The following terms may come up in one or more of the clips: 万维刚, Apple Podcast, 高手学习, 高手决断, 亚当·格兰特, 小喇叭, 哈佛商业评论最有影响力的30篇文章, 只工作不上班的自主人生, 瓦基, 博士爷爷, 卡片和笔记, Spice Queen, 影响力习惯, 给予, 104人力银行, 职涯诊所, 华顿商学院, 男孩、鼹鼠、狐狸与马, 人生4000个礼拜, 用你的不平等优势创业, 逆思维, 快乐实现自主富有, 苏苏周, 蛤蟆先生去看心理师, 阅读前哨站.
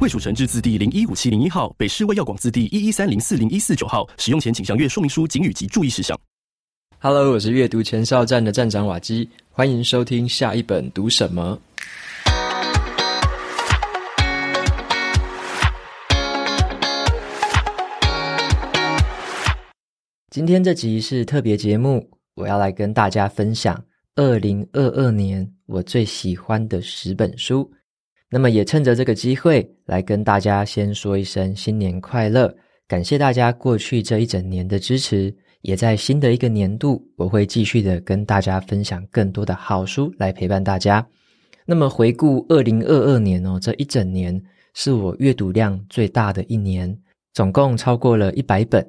卫署成字字第015701号，北市卫药广字第113040149号。使用前请详阅说明书、警语及注意事项。Hello， 我是阅读前哨站的站长瓦基，欢迎收听下一本读什么。今天这集是特别节目，我要来跟大家分享2022年我最喜欢的10本书。那么也趁着这个机会来跟大家先说一声新年快乐，感谢大家过去这一整年的支持，也在新的一个年度我会继续的跟大家分享更多的好书来陪伴大家。那么回顾2022年这一整年是我阅读量最大的一年，总共超过了100本。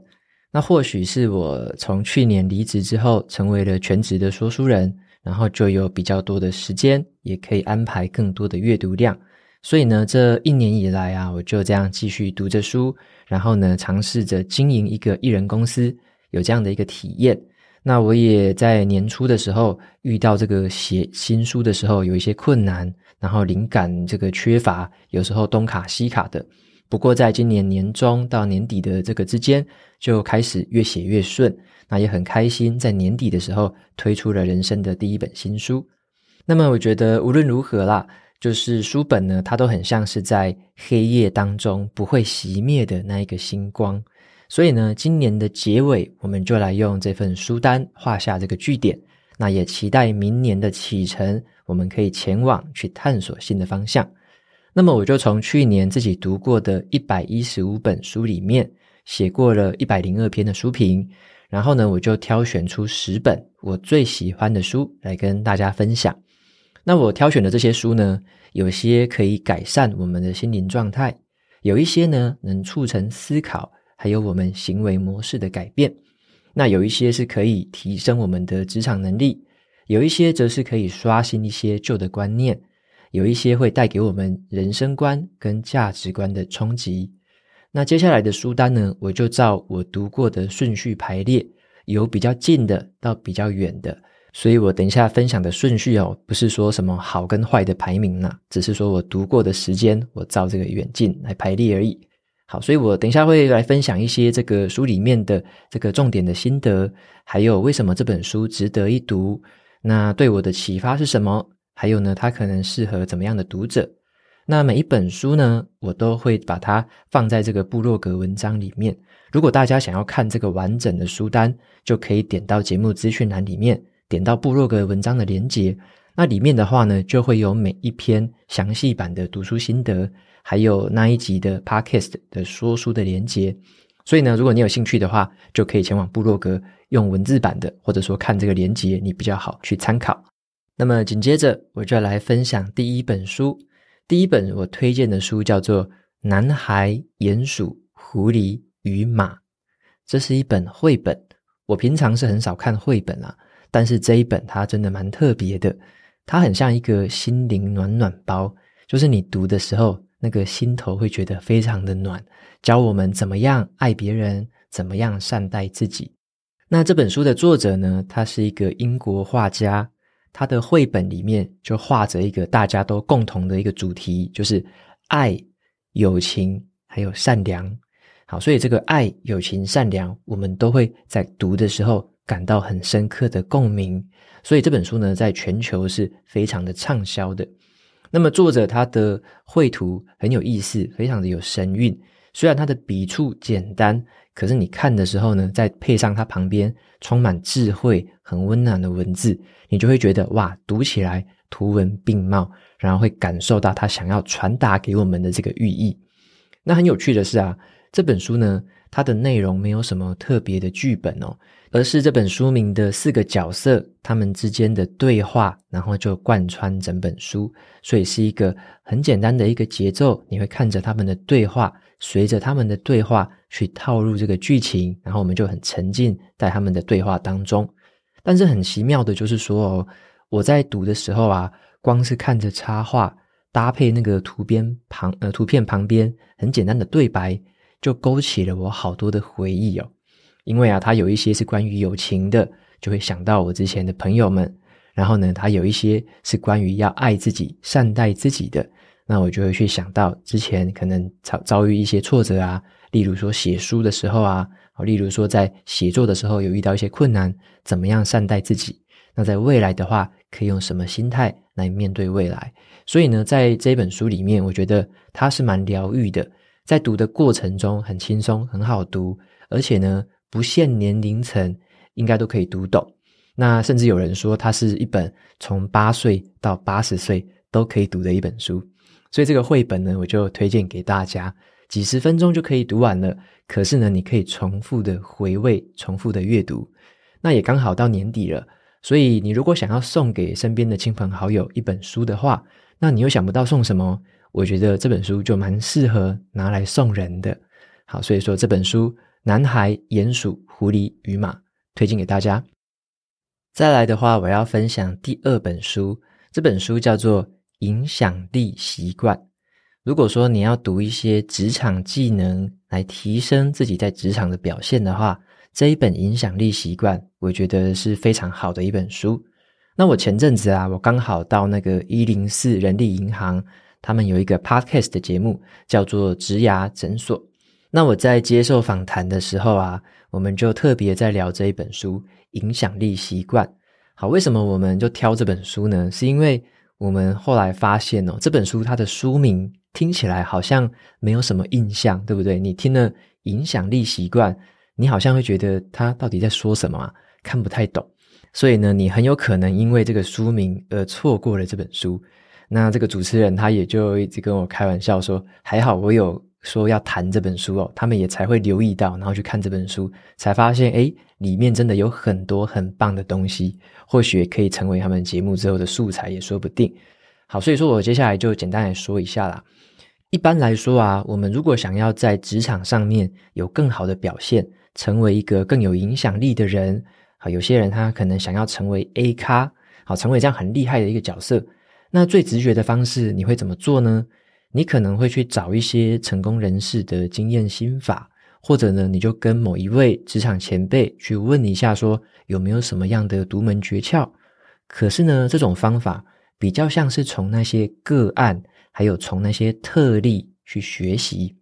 那或许是我从去年离职之后成为了全职的说书人，然后就有比较多的时间，也可以安排更多的阅读量。所以呢，这一年以来啊，我就这样继续读着书，然后呢，尝试着经营一个一人公司，有这样的一个体验。那我也在年初的时候遇到这个写新书的时候有一些困难，然后灵感这个缺乏，有时候东卡西卡的。不过在今年年中到年底的这个之间，就开始越写越顺，那也很开心，在年底的时候推出了人生的第一本新书。那么我觉得无论如何啦，就是书本呢，它都很像是在黑夜当中不会熄灭的那一个星光。所以呢，今年的结尾我们就来用这份书单画下这个句点，那也期待明年的启程，我们可以前往去探索新的方向。那么我就从去年自己读过的115本书里面写过了102篇的书评，然后呢我就挑选出10本我最喜欢的书来跟大家分享。那我挑选的这些书呢，有些可以改善我们的心灵状态，有一些呢能促成思考还有我们行为模式的改变，那有一些是可以提升我们的职场能力，有一些则是可以刷新一些旧的观念，有一些会带给我们人生观跟价值观的冲击。那接下来的书单呢，我就照我读过的顺序排列，由比较近的到比较远的，所以我等一下分享的顺序不是说什么好跟坏的排名啦，只是说我读过的时间我照这个远近来排列而已。好，所以我等一下会来分享一些这个书里面的这个重点的心得，还有为什么这本书值得一读，那对我的启发是什么，还有呢它可能适合怎么样的读者。那每一本书呢，我都会把它放在这个部落格文章里面，如果大家想要看这个完整的书单，就可以点到节目资讯栏里面，点到部落格文章的连结，那里面的话呢就会有每一篇详细版的读书心得，还有那一集的 Podcast 的说书的连结。所以呢，如果你有兴趣的话，就可以前往部落格用文字版的，或者说看这个连结你比较好去参考。那么紧接着我就来分享第一本书。第一本我推荐的书叫做《男孩、鼹鼠、狐狸与马》，这是一本绘本。我平常是很少看绘本啦，但是这一本它真的蛮特别的，它很像一个心灵暖暖包，就是你读的时候那个心头会觉得非常的暖，教我们怎么样爱别人，怎么样善待自己。那这本书的作者呢，他是一个英国画家，他的绘本里面就画着一个大家都共同的一个主题，就是爱、友情还有善良。好，所以这个爱、友情、善良我们都会在读的时候感到很深刻的共鸣，所以这本书呢在全球是非常的畅销的。那么作者他的绘图很有意思，非常的有神韵，虽然他的笔触简单，可是你看的时候呢，再配上他旁边充满智慧很温暖的文字，你就会觉得哇，读起来图文并茂，然后会感受到他想要传达给我们的这个寓意。那很有趣的是啊，这本书呢它的内容没有什么特别的剧本而是这本书名的4个角色他们之间的对话，然后就贯穿整本书，所以是一个很简单的一个节奏，你会看着他们的对话随着他们的对话去套入这个剧情，然后我们就很沉浸在他们的对话当中。但是很奇妙的就是说哦，我在读的时候啊，光是看着插画搭配那个图片旁边很简单的对白，就勾起了我好多的回忆哦。因为啊，它有一些是关于友情的，就会想到我之前的朋友们，然后呢，它有一些是关于要爱自己善待自己的，那我就会去想到之前可能遭遇一些挫折啊，例如说写书的时候啊，例如说在写作的时候有遇到一些困难，怎么样善待自己，那在未来的话可以用什么心态来面对未来。所以呢，在这本书里面我觉得它是蛮疗愈的，在读的过程中很轻松很好读，而且呢不限年龄层应该都可以读懂。那甚至有人说它是一本从8岁到80岁都可以读的一本书。所以这个绘本呢，我就推荐给大家，几十分钟就可以读完了，可是呢你可以重复的回味，重复的阅读。那也刚好到年底了，所以你如果想要送给身边的亲朋好友一本书的话，那你又想不到送什么，我觉得这本书就蛮适合拿来送人的。好，所以说这本书《男孩、鼹鼠、狐狸与马》推荐给大家。再来的话，我要分享第2本书，这本书叫做《影响力习惯》。如果说你要读一些职场技能来提升自己在职场的表现的话，这一本《影响力习惯》我觉得是非常好的一本书。那我前阵子啊，我刚好到那个104人力银行，他们有一个 podcast 的节目叫做职涯诊所。那我在接受访谈的时候啊，我们就特别在聊这一本书《影响力习惯》。好，为什么我们就挑这本书呢？是因为我们后来发现哦，这本书它的书名听起来好像没有什么印象，对不对？你听了《影响力习惯》，你好像会觉得他到底在说什么啊，看不太懂。所以呢，你很有可能因为这个书名而错过了这本书。那这个主持人他也就一直跟我开玩笑说，还好我有说要谈这本书哦，他们也才会留意到，然后去看这本书，才发现诶，里面真的有很多很棒的东西，或许也可以成为他们节目之后的素材也说不定。好，所以说我接下来就简单来说一下啦。一般来说啊，我们如果想要在职场上面有更好的表现，成为一个更有影响力的人，好，有些人他可能想要成为 A 咖，好，成为这样很厉害的一个角色，那最直觉的方式你会怎么做呢？你可能会去找一些成功人士的经验心法，或者呢你就跟某一位职场前辈去问一下说有没有什么样的独门诀窍。可是呢，这种方法比较像是从那些个案还有从那些特例去学习。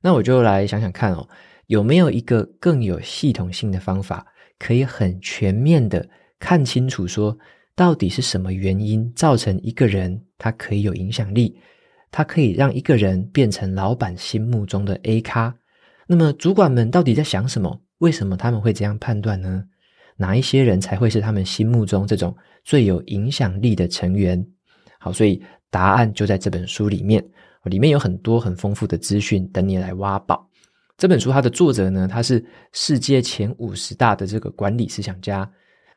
那我就来想想看哦，有没有一个更有系统性的方法，可以很全面的看清楚说到底是什么原因造成一个人他可以有影响力，他可以让一个人变成老板心目中的 A 咖。那么主管们到底在想什么？为什么他们会这样判断呢？哪一些人才会是他们心目中这种最有影响力的成员？好，所以答案就在这本书里面，里面有很多很丰富的资讯等你来挖宝。这本书它的作者呢，他是世界前50大的这个管理思想家，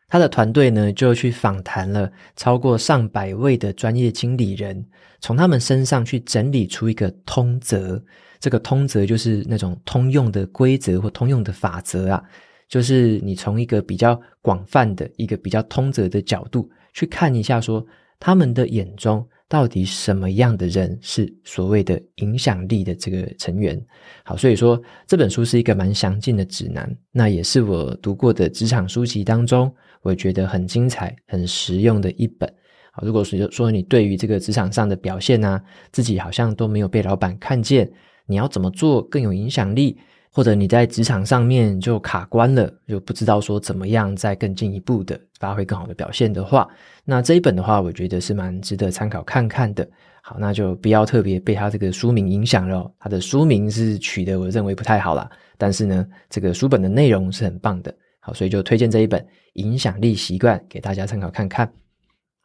他的团队呢就去访谈了超过100位的专业经理人，从他们身上去整理出一个通则。这个通则就是那种通用的规则或通用的法则啊，就是你从一个比较广泛的一个比较通则的角度去看一下说他们的眼中到底什么样的人是所谓的影响力的这个成员。好，所以说这本书是一个蛮详尽的指南，那也是我读过的职场书籍当中我觉得很精彩很实用的一本。好，如果说你对于这个职场上的表现啊，自己好像都没有被老板看见，你要怎么做更有影响力，或者你在职场上面就卡关了，就不知道说怎么样再更进一步的发挥更好的表现的话，那这一本的话我觉得是蛮值得参考看看的。好，那就不要特别被它这个书名影响了哦，它的书名是取得我认为不太好啦，但是呢这个书本的内容是很棒的。好，所以就推荐这一本《影响力习惯》给大家参考看看。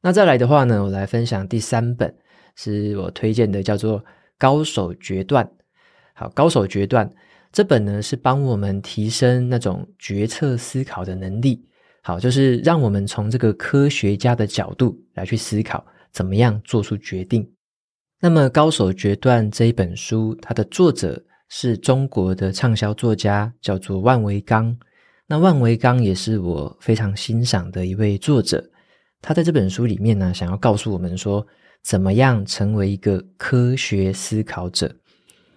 那再来的话呢，我来分享第3本是我推荐的，叫做《高手决断》。好，《高手决断》这本呢是帮我们提升那种决策思考的能力。好，就是让我们从这个科学家的角度来去思考怎么样做出决定。那么《高手决断》这一本书，它的作者是中国的畅销作家，叫做万维刚。那万维刚也是我非常欣赏的一位作者，他在这本书里面呢，想要告诉我们说，怎么样成为一个科学思考者。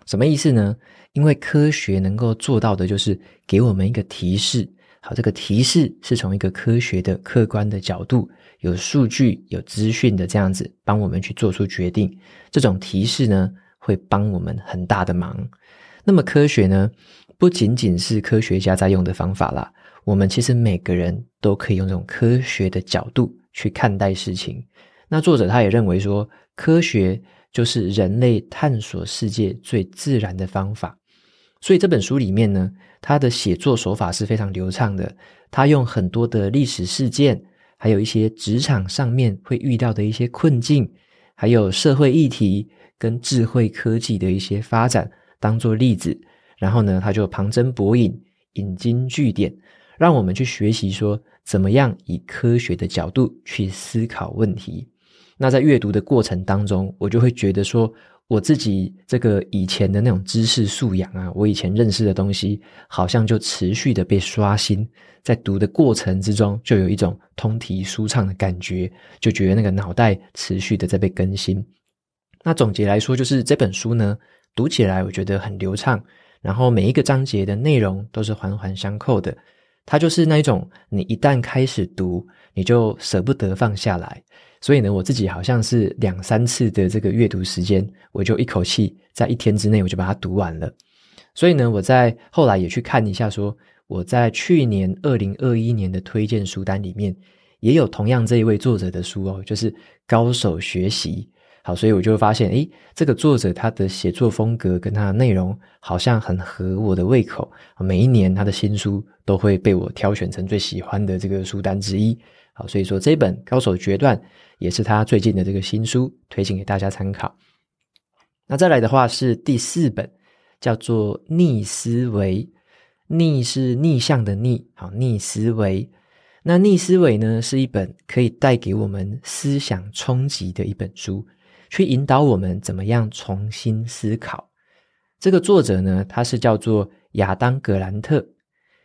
什么意思呢？因为科学能够做到的就是给我们一个提示，好，这个提示是从一个科学的客观的角度，有数据有资讯的这样子帮我们去做出决定。这种提示呢，会帮我们很大的忙。那么科学呢，不仅仅是科学家在用的方法啦，我们其实每个人都可以用这种科学的角度去看待事情。那作者他也认为说，科学就是人类探索世界最自然的方法。所以这本书里面呢，他的写作手法是非常流畅的，他用很多的历史事件，还有一些职场上面会遇到的一些困境，还有社会议题跟智慧科技的一些发展当作例子，然后呢，他就旁征博引，引经据典，让我们去学习说，怎么样以科学的角度去思考问题。那在阅读的过程当中，我就会觉得说，我自己这个以前的那种知识素养啊，我以前认识的东西，好像就持续的被刷新，在读的过程之中，就有一种通体舒畅的感觉，就觉得那个脑袋持续的在被更新。那总结来说，就是这本书呢，读起来我觉得很流畅，然后每一个章节的内容都是环环相扣的。它就是那一种你一旦开始读，你就舍不得放下来。所以呢，我自己好像是2-3次的这个阅读时间，我就一口气在一天之内我就把它读完了。所以呢，我在后来也去看一下说，我在去年2021年的推荐书单里面也有同样这一位作者的书哦，就是《高手学习》。好，所以我就发现，诶，这个作者他的写作风格跟他的内容好像很合我的胃口，每一年他的新书都会被我挑选成最喜欢的这个书单之一。好，所以说这本《高手决断》也是他最近的这个新书，推荐给大家参考。那再来的话是第4本，叫做《逆思维》。逆是逆向的逆，好，逆思维。那逆思维呢，是一本可以带给我们思想冲击的一本书，去引导我们怎么样重新思考。这个作者呢，他是叫做亚当·格兰特。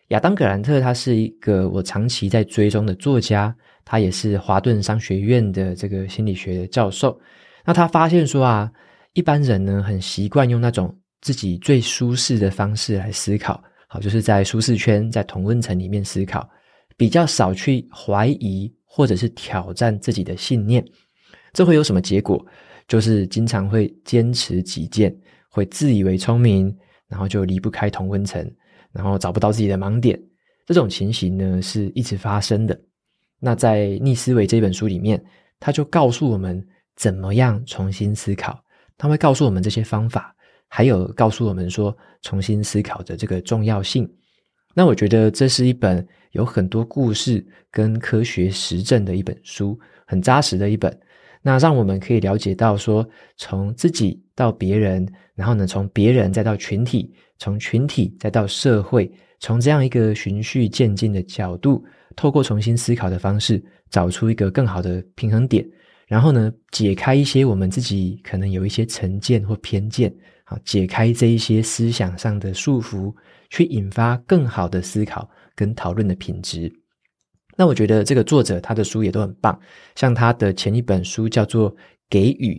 亚当·格兰特他是一个我长期在追踪的作家，他也是华顿商学院的这个心理学的教授。那他发现说啊，一般人呢，很习惯用那种自己最舒适的方式来思考，好，就是在舒适圈，在同温层里面思考，比较少去怀疑或者是挑战自己的信念。这会有什么结果？就是经常会坚持己见，会自以为聪明，然后就离不开同温层，然后找不到自己的盲点。这种情形呢，是一直发生的。那在《逆思维》这本书里面，他就告诉我们怎么样重新思考，他会告诉我们这些方法，还有告诉我们说重新思考的这个重要性。那我觉得这是一本有很多故事跟科学实证的一本书，很扎实的一本。那让我们可以了解到说，从自己到别人，然后呢，从别人再到群体，从群体再到社会，从这样一个循序渐进的角度，透过重新思考的方式，找出一个更好的平衡点，然后呢，解开一些我们自己可能有一些成见或偏见，好，解开这一些思想上的束缚，去引发更好的思考跟讨论的品质。那我觉得这个作者他的书也都很棒，像他的前一本书叫做《给予》，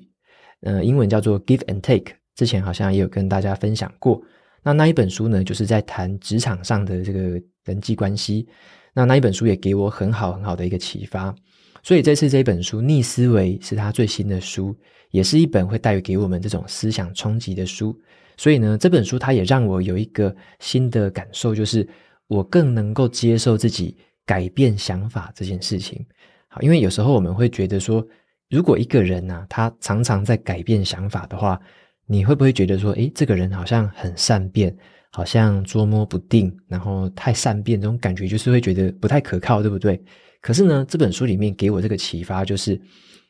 英文叫做 Give and Take， 之前好像也有跟大家分享过。那一本书呢，就是在谈职场上的这个人际关系。那一本书也给我很好的一个启发。所以这次这本书《逆思维》是他最新的书，也是一本会带给我们这种思想冲击的书。所以呢，这本书它也让我有一个新的感受，就是我更能够接受自己改变想法这件事情。好，因为有时候我们会觉得说，如果一个人啊，他常常在改变想法的话，你会不会觉得说，诶，这个人好像很善变，好像捉摸不定，然后太善变，这种感觉就是会觉得不太可靠，对不对？可是呢，这本书里面给我这个启发就是，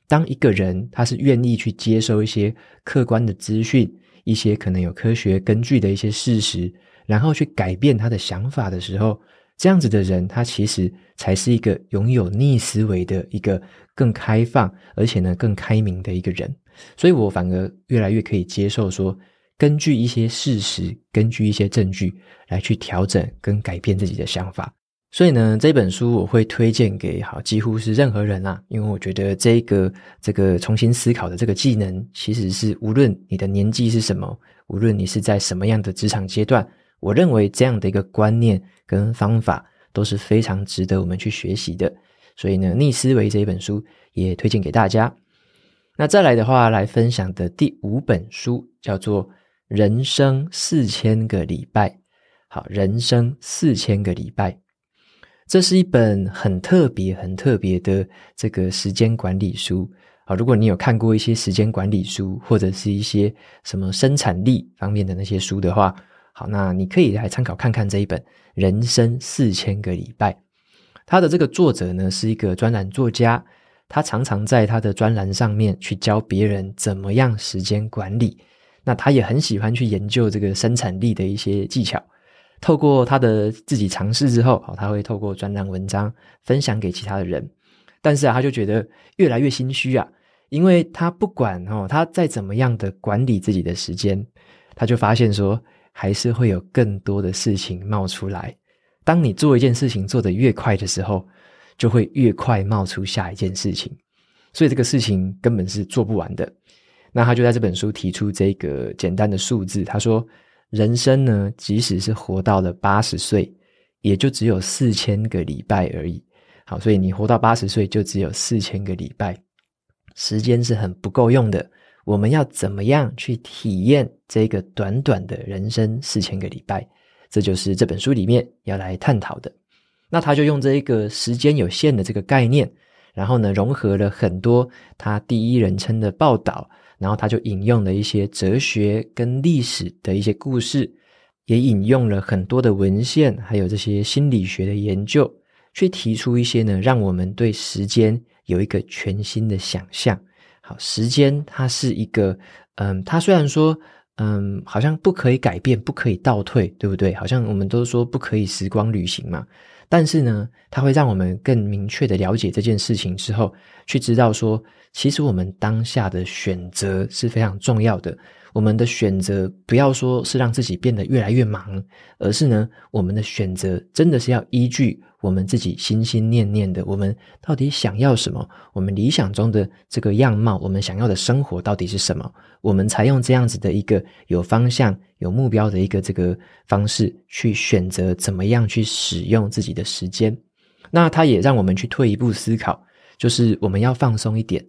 当一个人他是愿意去接受一些客观的资讯，一些可能有科学根据的一些事实，然后去改变他的想法的时候，这样子的人，他其实才是一个拥有逆思维的一个更开放，而且呢更开明的一个人。所以我反而越来越可以接受说，根据一些事实，根据一些证据来去调整跟改变自己的想法。所以呢，这本书我会推荐给几乎是任何人啦，因为我觉得这个重新思考的这个技能，其实是无论你的年纪是什么，无论你是在什么样的职场阶段，我认为这样的一个观念跟方法都是非常值得我们去学习的。所以呢，逆思维这一本书也推荐给大家。那再来的话，来分享的第5本书叫做《人生4000个礼拜》。好，人生4000个礼拜。这是一本很特别的这个时间管理书。好，如果你有看过一些时间管理书，或者是一些什么生产力方面的那些书的话，好，那你可以来参考看看这一本《人生4000个礼拜》。他的这个作者呢，是一个专栏作家，他常常在他的专栏上面去教别人怎么样时间管理。那他也很喜欢去研究这个生产力的一些技巧。透过他的自己尝试之后，他会透过专栏文章分享给其他的人。但是他就觉得越来越心虚啊，因为他不管他再怎么样的管理自己的时间，他就发现说还是会有更多的事情冒出来。当你做一件事情做得越快的时候，就会越快冒出下一件事情，所以这个事情根本是做不完的。那他就在这本书提出这个简单的数字，他说人生呢，即使是活到了80岁，也就只有4000个礼拜而已。好，所以你活到80岁就只有4000个礼拜，时间是很不够用的。我们要怎么样去体验这个短短的人生4000个礼拜，这就是这本书里面要来探讨的。那他就用这一个时间有限的这个概念，然后呢，融合了很多他第一人称的报道，然后他就引用了一些哲学跟历史的一些故事，也引用了很多的文献，还有这些心理学的研究，去提出一些呢，让我们对时间有一个全新的想象。好，时间它是一个，它虽然说好像不可以改变，不可以倒退，对不对？好像我们都说不可以时光旅行嘛。但是呢，它会让我们更明确的了解这件事情之后，去知道说，其实我们当下的选择是非常重要的。我们的选择不要说是让自己变得越来越忙，而是呢，我们的选择真的是要依据我们自己心心念念的，我们到底想要什么，我们理想中的这个样貌，我们想要的生活到底是什么，我们才用这样子的一个有方向有目标的一个这个方式去选择怎么样去使用自己的时间。那它也让我们去退一步思考，就是我们要放松一点，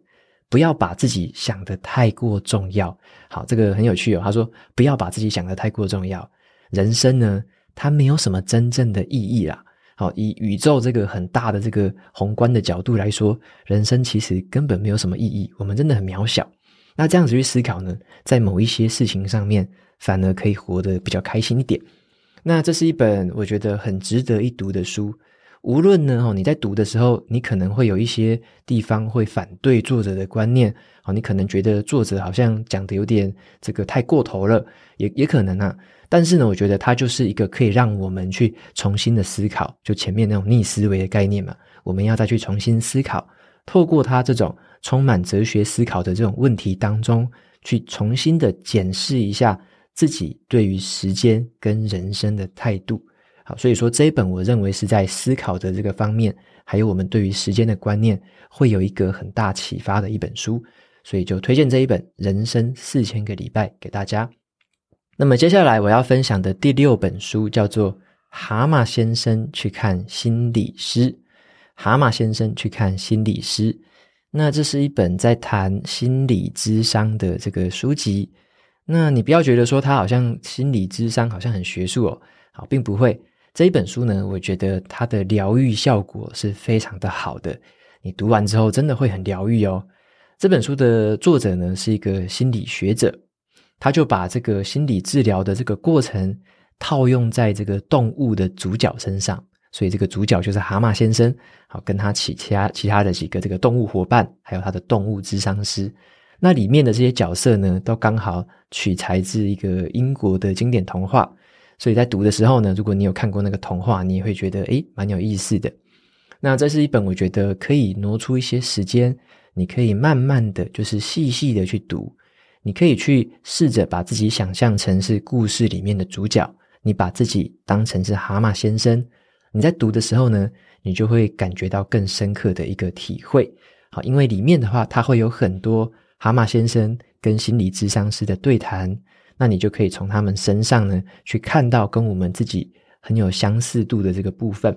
不要把自己想得太过重要。好，这个很有趣哦，他说不要把自己想得太过重要，人生呢，它没有什么真正的意义啦。好，以宇宙这个很大的这个宏观的角度来说，人生其实根本没有什么意义，我们真的很渺小。那这样子去思考呢，在某一些事情上面反而可以活得比较开心一点。那这是一本我觉得很值得一读的书，无论呢你在读的时候，你可能会有一些地方会反对作者的观念，你可能觉得作者好像讲的有点这个太过头了，也可能啊。但是呢，我觉得它就是一个可以让我们去重新的思考，就前面那种逆思维的概念嘛，我们要再去重新思考，透过它这种充满哲学思考的这种问题当中，去重新的检视一下自己对于时间跟人生的态度。好，所以说这一本我认为是在思考的这个方面，还有我们对于时间的观念，会有一个很大启发的一本书，所以就推荐这一本《人生4000个礼拜》给大家。那么接下来我要分享的第6本书叫做《蛤蟆先生去看心理师》。蛤蟆先生去看心理师，那这是一本在谈心理咨商的这个书籍。那你不要觉得说它好像心理咨商好像很学术哦，好，并不会。这一本书呢，我觉得它的疗愈效果是非常的好的，你读完之后真的会很疗愈哦。这本书的作者呢，是一个心理学者，他就把这个心理治疗的这个过程套用在这个动物的主角身上，所以这个主角就是蛤蟆先生，好，跟他其他的几个这个动物伙伴，还有他的动物咨商师。那里面的这些角色呢，都刚好取材自一个英国的经典童话，所以在读的时候呢，如果你有看过那个童话，你也会觉得蛮有意思的。那这是一本我觉得可以挪出一些时间，你可以慢慢的就是细细的去读，你可以去试着把自己想象成是故事里面的主角，你把自己当成是蛤蟆先生。你在读的时候呢，你就会感觉到更深刻的一个体会。好，因为里面的话，它会有很多蛤蟆先生跟心理咨商师的对谈，那你就可以从他们身上呢，去看到跟我们自己很有相似度的这个部分。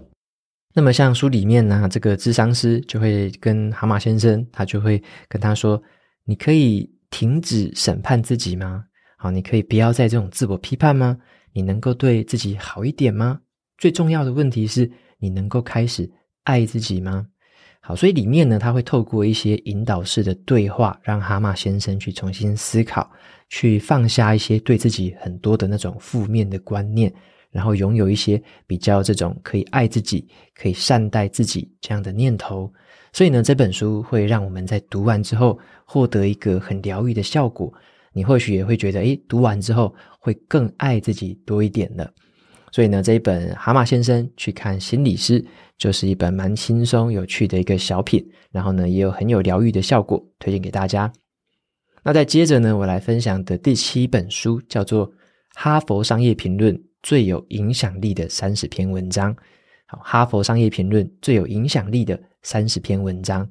那么像书里面呢，这个咨商师就会跟蛤蟆先生，他就会跟他说，你可以停止审判自己吗？好，你可以不要再这种自我批判吗？你能够对自己好一点吗？最重要的问题是，你能够开始爱自己吗？好，所以里面呢，他会透过一些引导式的对话，让蛤蟆先生去重新思考，去放下一些对自己很多的那种负面的观念，然后拥有一些比较这种可以爱自己，可以善待自己这样的念头。所以呢，这本书会让我们在读完之后获得一个很疗愈的效果，你或许也会觉得，读完之后会更爱自己多一点了。所以呢，这一本《蛤蟆先生去看心理师》就是一本蛮轻松有趣的一个小品，然后呢，也有很有疗愈的效果，推荐给大家。那再接着呢，我来分享的第7本书叫做《哈佛商业评论最有影响力的30篇文章》。好，《哈佛商业评论最有影响力的30篇文章》。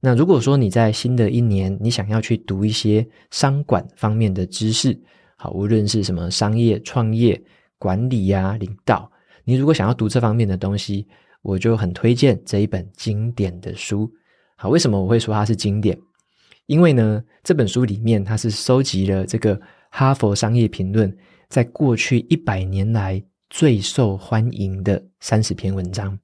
那如果说你在新的一年，你想要去读一些商管方面的知识，好，无论是什么商业、创业、管理啊、领导，你如果想要读这方面的东西，我就很推荐这一本经典的书。好，为什么我会说它是经典？因为呢，这本书里面它是收集了这个哈佛商业评论在过去100年来最受欢迎的30篇文章。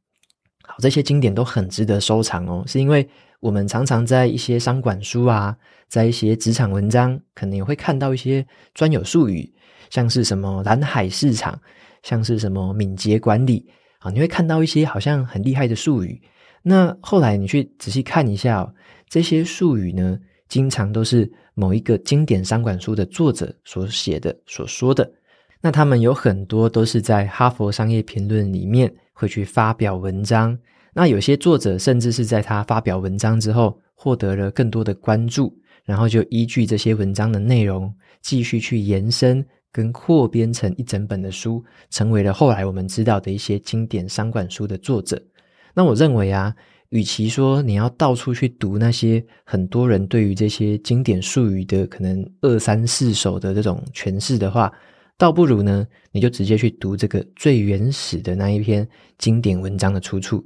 好，这些经典都很值得收藏哦，是因为我们常常在一些商管书啊，在一些职场文章，可能也会看到一些专有术语，像是什么蓝海市场，像是什么敏捷管理，好，你会看到一些好像很厉害的术语。那后来你去仔细看一下这些术语呢，经常都是某一个经典商管书的作者所写的、所说的。那他们有很多都是在《哈佛商业评论》里面会去发表文章。那有些作者甚至是在他发表文章之后获得了更多的关注，然后就依据这些文章的内容继续去延伸跟扩编成一整本的书，成为了后来我们知道的一些经典商管书的作者。那我认为啊，与其说你要到处去读那些很多人对于这些经典术语的可能2、3、4首的这种诠释的话，倒不如呢，你就直接去读这个最原始的那一篇经典文章的出处。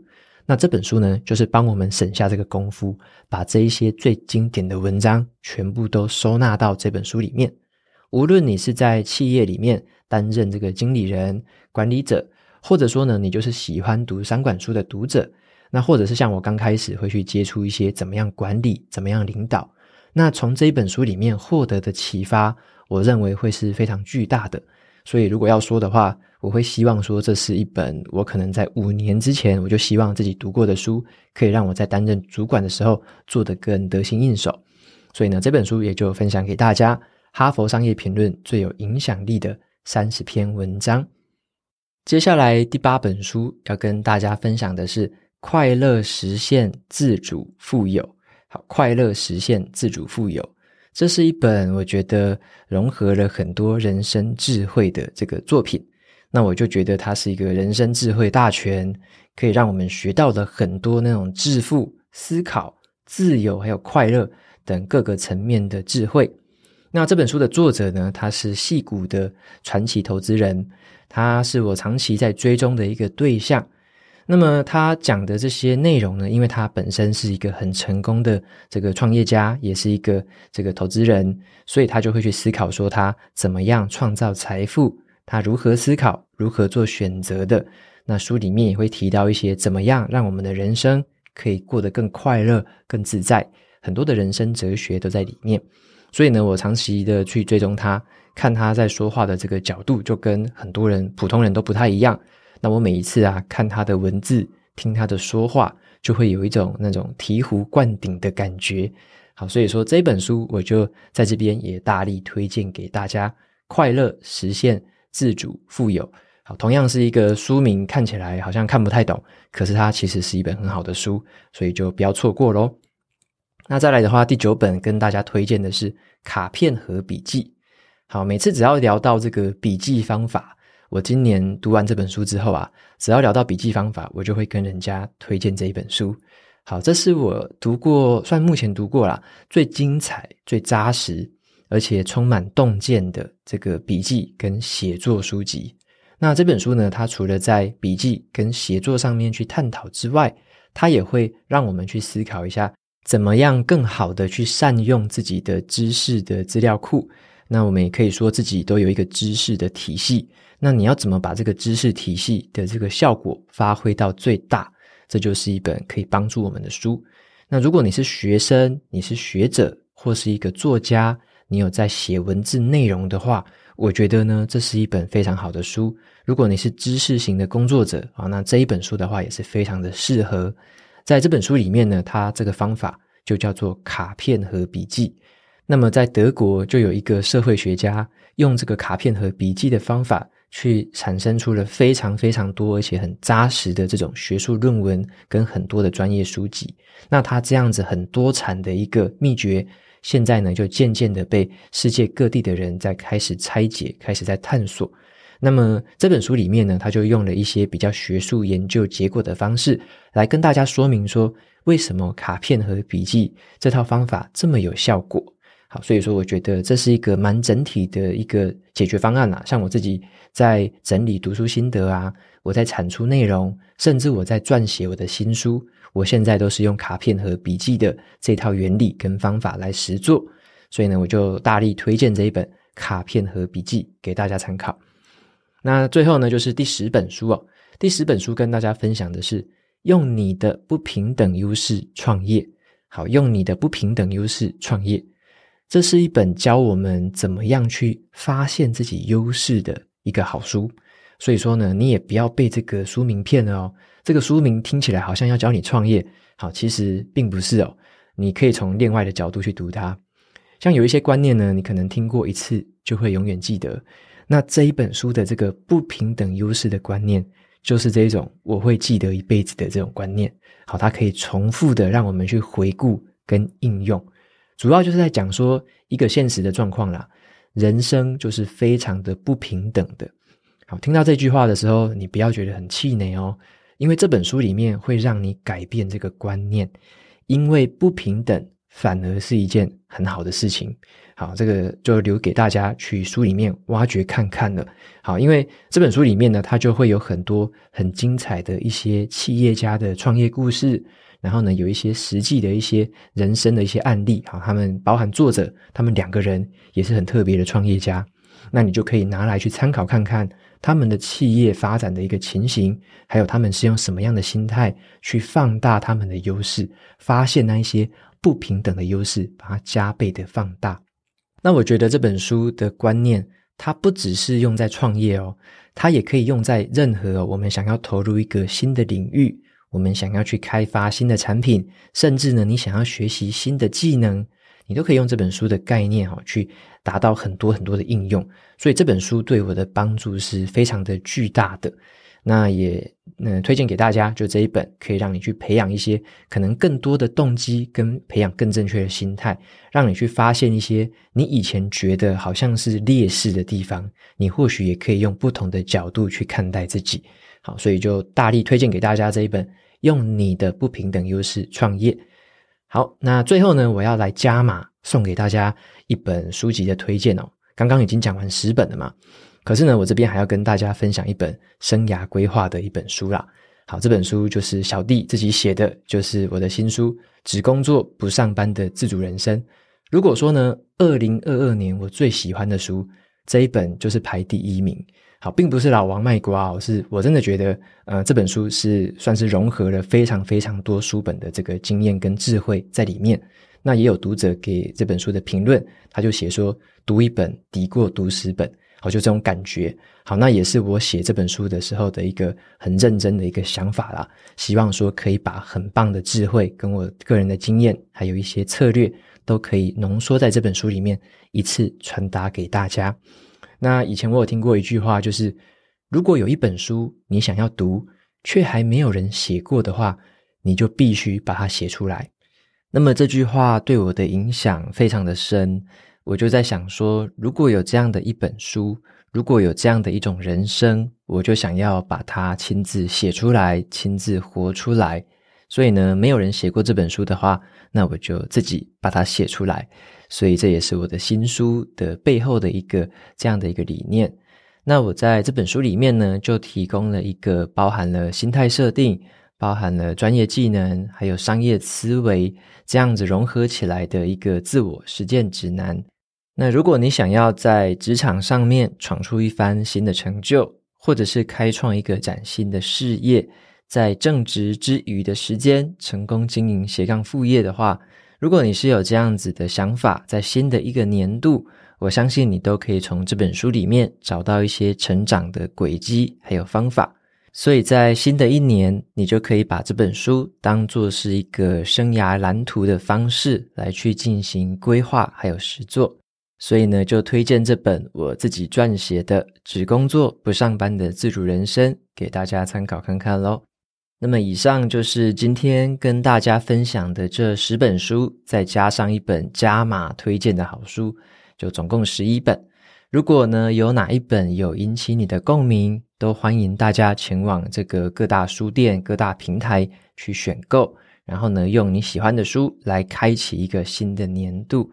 那这本书呢，就是帮我们省下这个功夫，把这一些最经典的文章全部都收纳到这本书里面。无论你是在企业里面担任这个经理人、管理者，或者说呢，你就是喜欢读商管书的读者，那或者是像我刚开始会去接触一些怎么样管理、怎么样领导，那从这一本书里面获得的启发，我认为会是非常巨大的。所以如果要说的话，我会希望说这是一本我可能在5年之前我就希望自己读过的书，可以让我在担任主管的时候做得更得心应手。所以呢，这本书也就分享给大家，《哈佛商业评论最有影响力的30篇文章》。接下来第8本书要跟大家分享的是《快乐实现自主富有》。好，《快乐实现自主富有》，这是一本我觉得融合了很多人生智慧的这个作品。那我就觉得它是一个人生智慧大全，可以让我们学到了很多那种致富、思考、自由还有快乐等各个层面的智慧。那这本书的作者呢，他是矽谷的传奇投资人，他是我长期在追踪的一个对象。那么他讲的这些内容呢，因为他本身是一个很成功的这个创业家，也是一个这个投资人，所以他就会去思考说他怎么样创造财富，他如何思考、如何做选择的。那书里面也会提到一些怎么样让我们的人生可以过得更快乐、更自在，很多的人生哲学都在里面。所以呢，我长期的去追踪他，看他在说话的这个角度就跟很多人、普通人都不太一样。那我每一次啊，看他的文字，听他的说话，就会有一种那种醍醐灌顶的感觉。好，所以说这本书我就在这边也大力推荐给大家，《快乐实现自主富有》。好，同样是一个书名看起来好像看不太懂，可是它其实是一本很好的书，所以就不要错过咯。那再来的话，第9本跟大家推荐的是《卡片和笔记。好，每次只要聊到这个笔记方法，我今年读完这本书之后啊，只要聊到笔记方法，我就会跟人家推荐这一本书。好，这是我读过，算目前读过啦，最精彩、最扎实，而且充满洞见的这个笔记跟写作书籍。那这本书呢，它除了在笔记跟写作上面去探讨之外，它也会让我们去思考一下，怎么样更好的去善用自己的知识的资料库。那我们也可以说自己都有一个知识的体系，那你要怎么把这个知识体系的这个效果发挥到最大，这就是一本可以帮助我们的书。那如果你是学生，你是学者，或是一个作家，你有在写文字内容的话，我觉得呢，这是一本非常好的书。如果你是知识型的工作者，那这一本书的话也是非常的适合。在这本书里面呢，它这个方法就叫做卡片和笔记。那么在德国就有一个社会学家用这个卡片和笔记的方法去产生出了非常非常多而且很扎实的这种学术论文跟很多的专业书籍。那他这样子很多产的一个秘诀，现在呢就渐渐的被世界各地的人在开始拆解，开始在探索。那么这本书里面呢，他就用了一些比较学术研究结果的方式来跟大家说明说，为什么卡片和笔记这套方法这么有效果。好，所以说我觉得这是一个蛮整体的一个解决方案啦。像我自己在整理读书心得啊，我在产出内容，甚至我在撰写我的新书，我现在都是用卡片和笔记的这套原理跟方法来实作。所以呢，我就大力推荐这一本卡片和笔记给大家参考。那最后呢，就是第10本书哦。第10本书跟大家分享的是用你的不平等优势创业。好，用你的不平等优势创业。这是一本教我们怎么样去发现自己优势的一个好书。所以说呢，你也不要被这个书名骗了哦。这个书名听起来好像要教你创业，好，其实并不是哦。你可以从另外的角度去读它。像有一些观念呢，你可能听过一次就会永远记得。那这一本书的这个不平等优势的观念，就是这种我会记得一辈子的这种观念。好，它可以重复的让我们去回顾跟应用。主要就是在讲说一个现实的状况啦，人生就是非常的不平等的。好，听到这句话的时候，你不要觉得很气馁哦，因为这本书里面会让你改变这个观念，因为不平等反而是一件很好的事情。好，这个就留给大家去书里面挖掘看看了。好，因为这本书里面呢，它就会有很多很精彩的一些企业家的创业故事，然后呢，有一些实际的一些人生的一些案例。好，他们包含作者，他们2个人也是很特别的创业家，那你就可以拿来去参考看看他们的企业发展的一个情形，还有他们是用什么样的心态去放大他们的优势，发现那一些不平等的优势，把它加倍的放大。那我觉得这本书的观念，它不只是用在创业哦，它也可以用在任何我们想要投入一个新的领域，我们想要去开发新的产品，甚至呢，你想要学习新的技能，你都可以用这本书的概念去达到很多很多的应用。所以这本书对我的帮助是非常的巨大的。那也推荐给大家，就这一本可以让你去培养一些可能更多的动机，跟培养更正确的心态，让你去发现一些你以前觉得好像是劣势的地方，你或许也可以用不同的角度去看待自己。好，所以就大力推荐给大家这一本用你的不平等优势创业。好，那最后呢，我要来加码送给大家一本书籍的推荐哦。刚刚已经讲完10本了嘛，可是呢，我这边还要跟大家分享一本生涯规划的一本书啦。好，这本书就是小弟自己写的，就是我的新书《只工作不上班的自主人生》。如果说呢，2022年我最喜欢的书，这一本就是排第1名。好，并不是老王卖瓜哦，是我真的觉得这本书是算是融合了非常非常多书本的这个经验跟智慧在里面。那也有读者给这本书的评论，他就写说，读一本抵过读10本。好，就这种感觉。好，那也是我写这本书的时候的一个很认真的一个想法啦，希望说可以把很棒的智慧跟我个人的经验，还有一些策略都可以浓缩在这本书里面，一次传达给大家。那以前我有听过一句话，就是如果有一本书你想要读，却还没有人写过的话，你就必须把它写出来。那么这句话对我的影响非常的深，我就在想说，如果有这样的一本书，如果有这样的一种人生，我就想要把它亲自写出来，亲自活出来。所以呢，没有人写过这本书的话，那我就自己把它写出来。所以这也是我的新书的背后的一个这样的一个理念。那我在这本书里面呢，就提供了一个包含了心态设定，包含了专业技能，还有商业思维，这样子融合起来的一个自我实践指南。那如果你想要在职场上面闯出一番新的成就，或者是开创一个崭新的事业，在正职之余的时间成功经营斜杠副业的话，如果你是有这样子的想法，在新的一个年度，我相信你都可以从这本书里面找到一些成长的轨迹还有方法。所以在新的一年，你就可以把这本书当作是一个生涯蓝图的方式来去进行规划还有实作。所以呢，就推荐这本我自己撰写的只工作不上班的自主人生给大家参考看看咯。那么以上就是今天跟大家分享的这10本书，再加上一本加码推荐的好书，就总共11本。如果呢有哪一本有引起你的共鸣，都欢迎大家前往这个各大书店各大平台去选购，然后呢用你喜欢的书来开启一个新的年度。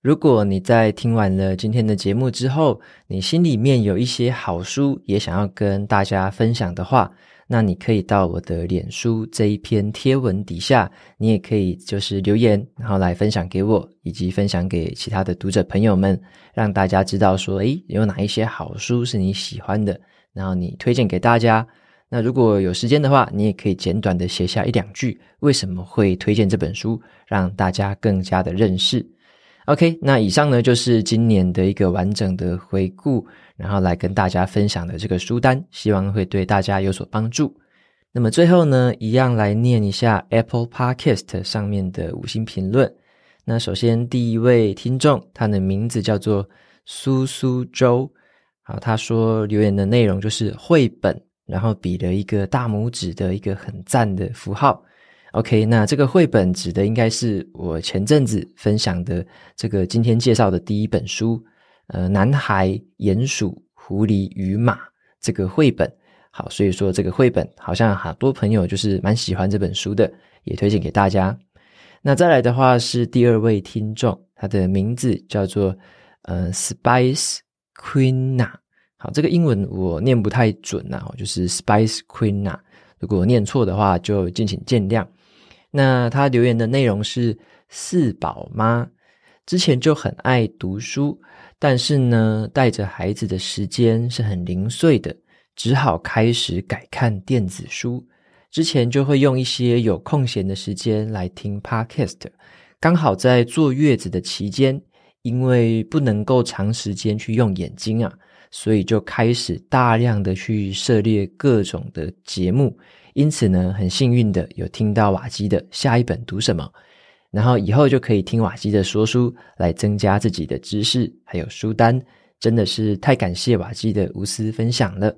如果你在听完了今天的节目之后，你心里面有一些好书也想要跟大家分享的话，那你可以到我的脸书这一篇贴文底下，你也可以就是留言，然后来分享给我，以及分享给其他的读者朋友们，让大家知道说有哪一些好书是你喜欢的，然后你推荐给大家。那如果有时间的话，你也可以简短的写下1-2句为什么会推荐这本书，让大家更加的认识。OK， 那以上呢就是今年的一个完整的回顾，然后来跟大家分享的这个书单，希望会对大家有所帮助。那么最后呢，一样来念一下 Apple Podcast 上面的5星评论。那首先第一位听众，他的名字叫做苏苏周，好，他说留言的内容就是绘本，然后比了一个大拇指的一个很赞的符号。OK， 那这个绘本指的应该是我前阵子分享的这个今天介绍的第1本书，男孩、鼹鼠、狐狸与马这个绘本。好，所以说这个绘本好像很多朋友就是蛮喜欢这本书的，也推荐给大家。那再来的话是第2位听众，他的名字叫做Spice Queen。 好，这个英文我念不太准啊，就是 Spice Queen， 如果念错的话就敬请见谅。那他留言的内容是四宝妈，之前就很爱读书，但是呢，带着孩子的时间是很零碎的，只好开始改看电子书。之前就会用一些有空闲的时间来听 podcast， 刚好在坐月子的期间，因为不能够长时间去用眼睛啊，所以就开始大量的去涉猎各种的节目。因此呢，很幸运的有听到瓦基的下一本读什么，然后以后就可以听瓦基的说书来增加自己的知识还有书单，真的是太感谢瓦基的无私分享了。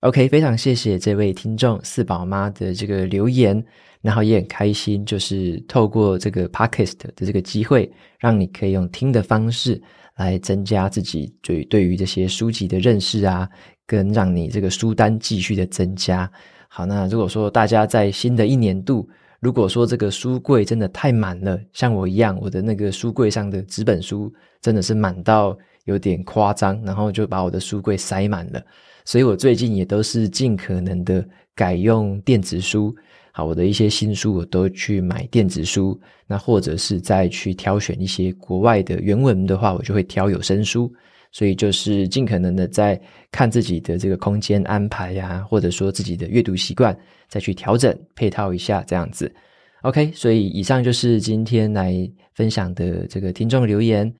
OK， 非常谢谢这位听众四宝妈的这个留言，然后也很开心就是透过这个 podcast 的这个机会，让你可以用听的方式来增加自己对于这些书籍的认识啊，跟让你这个书单继续的增加。好，那如果说大家在新的一年度，如果说这个书柜真的太满了，像我一样，我的那个书柜上的纸本书真的是满到有点夸张，然后就把我的书柜塞满了，所以我最近也都是尽可能的改用电子书。好，我的一些新书我都去买电子书，那或者是再去挑选一些国外的原文的话，我就会挑有声书。所以就是尽可能的在看自己的这个空间安排啊，或者说自己的阅读习惯，再去调整配套一下这样子。 OK， 所以以上就是今天来分享的这个听众留言。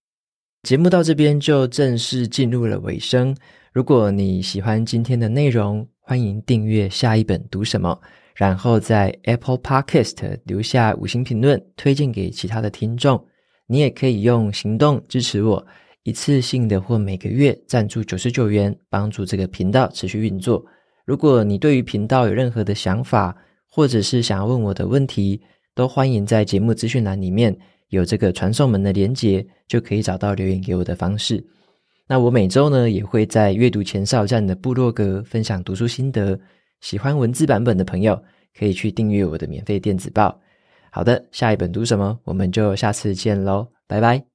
节目到这边就正式进入了尾声，如果你喜欢今天的内容，欢迎订阅下一本读什么，然后在 Apple Podcast 留下5星评论，推荐给其他的听众。你也可以用行动支持我，一次性的或每个月赞助99元，帮助这个频道持续运作。如果你对于频道有任何的想法，或者是想要问我的问题，都欢迎在节目资讯栏里面有这个传送门的连结，就可以找到留言给我的方式。那我每周呢也会在阅读前哨站的部落格分享读书心得，喜欢文字版本的朋友可以去订阅我的免费电子报。好的，下一本读什么我们就下次见咯，拜拜。